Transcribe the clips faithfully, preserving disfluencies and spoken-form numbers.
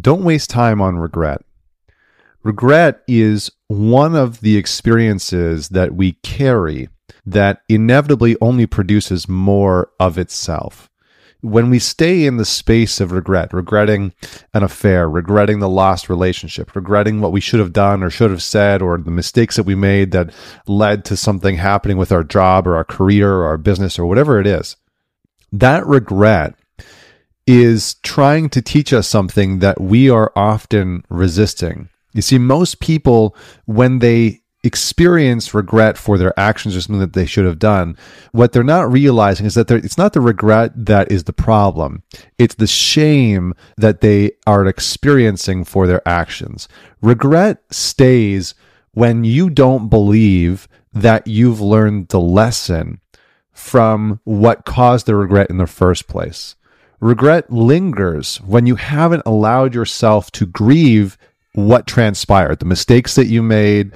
Don't waste time on regret. Regret is one of the experiences that we carry that inevitably only produces more of itself. When we stay in the space of regret, regretting an affair, regretting the lost relationship, regretting what we should have done or should have said, or the mistakes that we made that led to something happening with our job or our career or our business or whatever it is, that regret is trying to teach us something that we are often resisting. You see, most people, when they experience regret for their actions or something that they should have done, what they're not realizing is that it's not the regret that is the problem. It's the shame that they are experiencing for their actions. Regret stays when you don't believe that you've learned the lesson from what caused the regret in the first place. Regret lingers when you haven't allowed yourself to grieve what transpired, the mistakes that you made,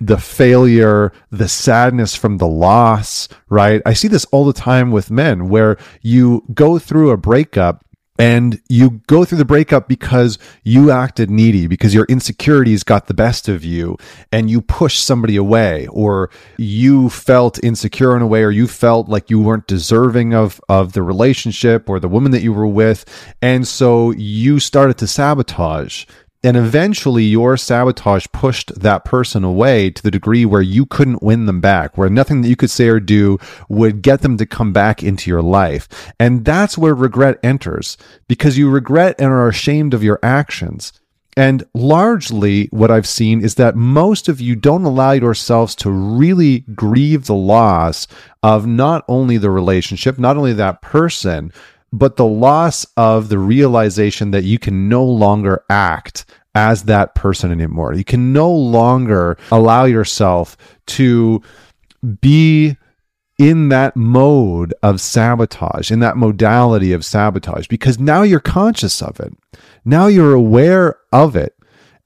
the failure, the sadness from the loss, right? I see this all the time with men where you go through a breakup and you go through the breakup because you acted needy, because your insecurities got the best of you and you pushed somebody away, or you felt insecure in a way, or you felt like you weren't deserving of, of the relationship or the woman that you were with. And so you started to sabotage. And eventually your sabotage pushed that person away to the degree where you couldn't win them back, where nothing that you could say or do would get them to come back into your life. And that's where regret enters, because you regret and are ashamed of your actions. And largely what I've seen is that most of you don't allow yourselves to really grieve the loss of not only the relationship, not only that person, but the loss of the realization that you can no longer act as that person anymore. You can no longer allow yourself to be in that mode of sabotage, in that modality of sabotage, because now you're conscious of it. Now you're aware of it.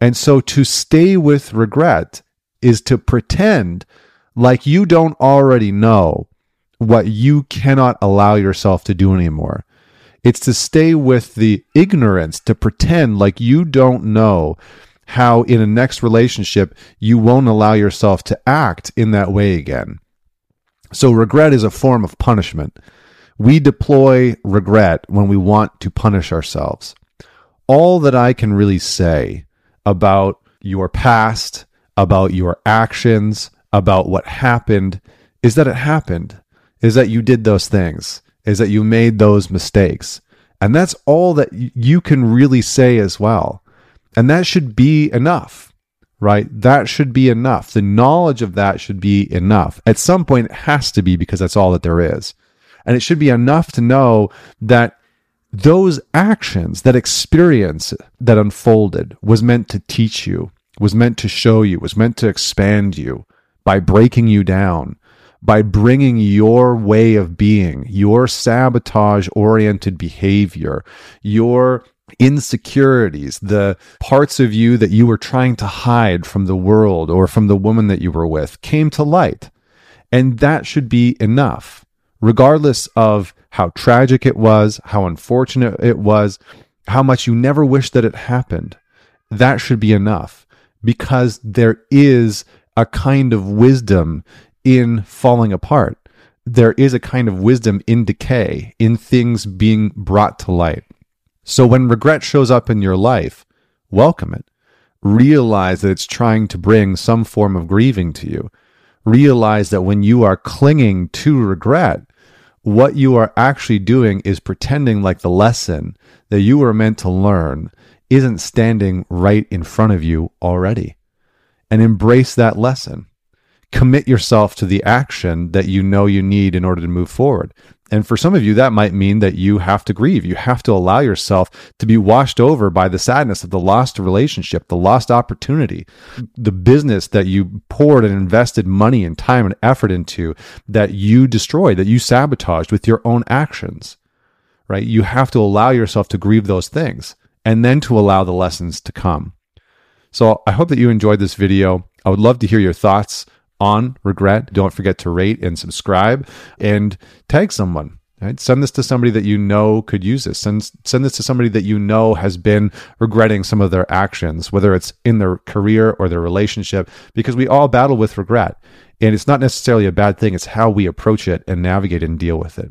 And so to stay with regret is to pretend like you don't already know what you cannot allow yourself to do anymore. It's to stay with the ignorance, to pretend like you don't know how in a next relationship you won't allow yourself to act in that way again. So regret is a form of punishment. We deploy regret when we want to punish ourselves. All that I can really say about your past, about your actions, about what happened, is that it happened, is that you did those things, is that you made those mistakes. And that's all that you can really say as well. And that should be enough, right? That should be enough. The knowledge of that should be enough. At some point, it has to be, because that's all that there is. And it should be enough to know that those actions, that experience that unfolded was meant to teach you, was meant to show you, was meant to expand you by breaking you down, by bringing your way of being, your sabotage-oriented behavior, your insecurities, the parts of you that you were trying to hide from the world or from the woman that you were with, came to light. And that should be enough, regardless of how tragic it was, how unfortunate it was, how much you never wished that it happened. That should be enough, because there is a kind of wisdom in falling apart. There is a kind of wisdom in decay, in things being brought to light. So when regret shows up in your life, welcome it. Realize that it's trying to bring some form of grieving to you. Realize that when you are clinging to regret, what you are actually doing is pretending like the lesson that you were meant to learn isn't standing right in front of you already. And embrace that lesson. Commit yourself to the action that you know you need in order to move forward. And for some of you, that might mean that you have to grieve. You have to allow yourself to be washed over by the sadness of the lost relationship, the lost opportunity, the business that you poured and invested money and time and effort into that you destroyed, that you sabotaged with your own actions, right? You have to allow yourself to grieve those things and then to allow the lessons to come. So I hope that you enjoyed this video. I would love to hear your thoughts on regret. Don't forget to rate and subscribe and tag someone. Right? Send this to somebody that you know could use this. Send, send this to somebody that you know has been regretting some of their actions, whether it's in their career or their relationship, because we all battle with regret. And it's not necessarily a bad thing. It's how we approach it and navigate and deal with it.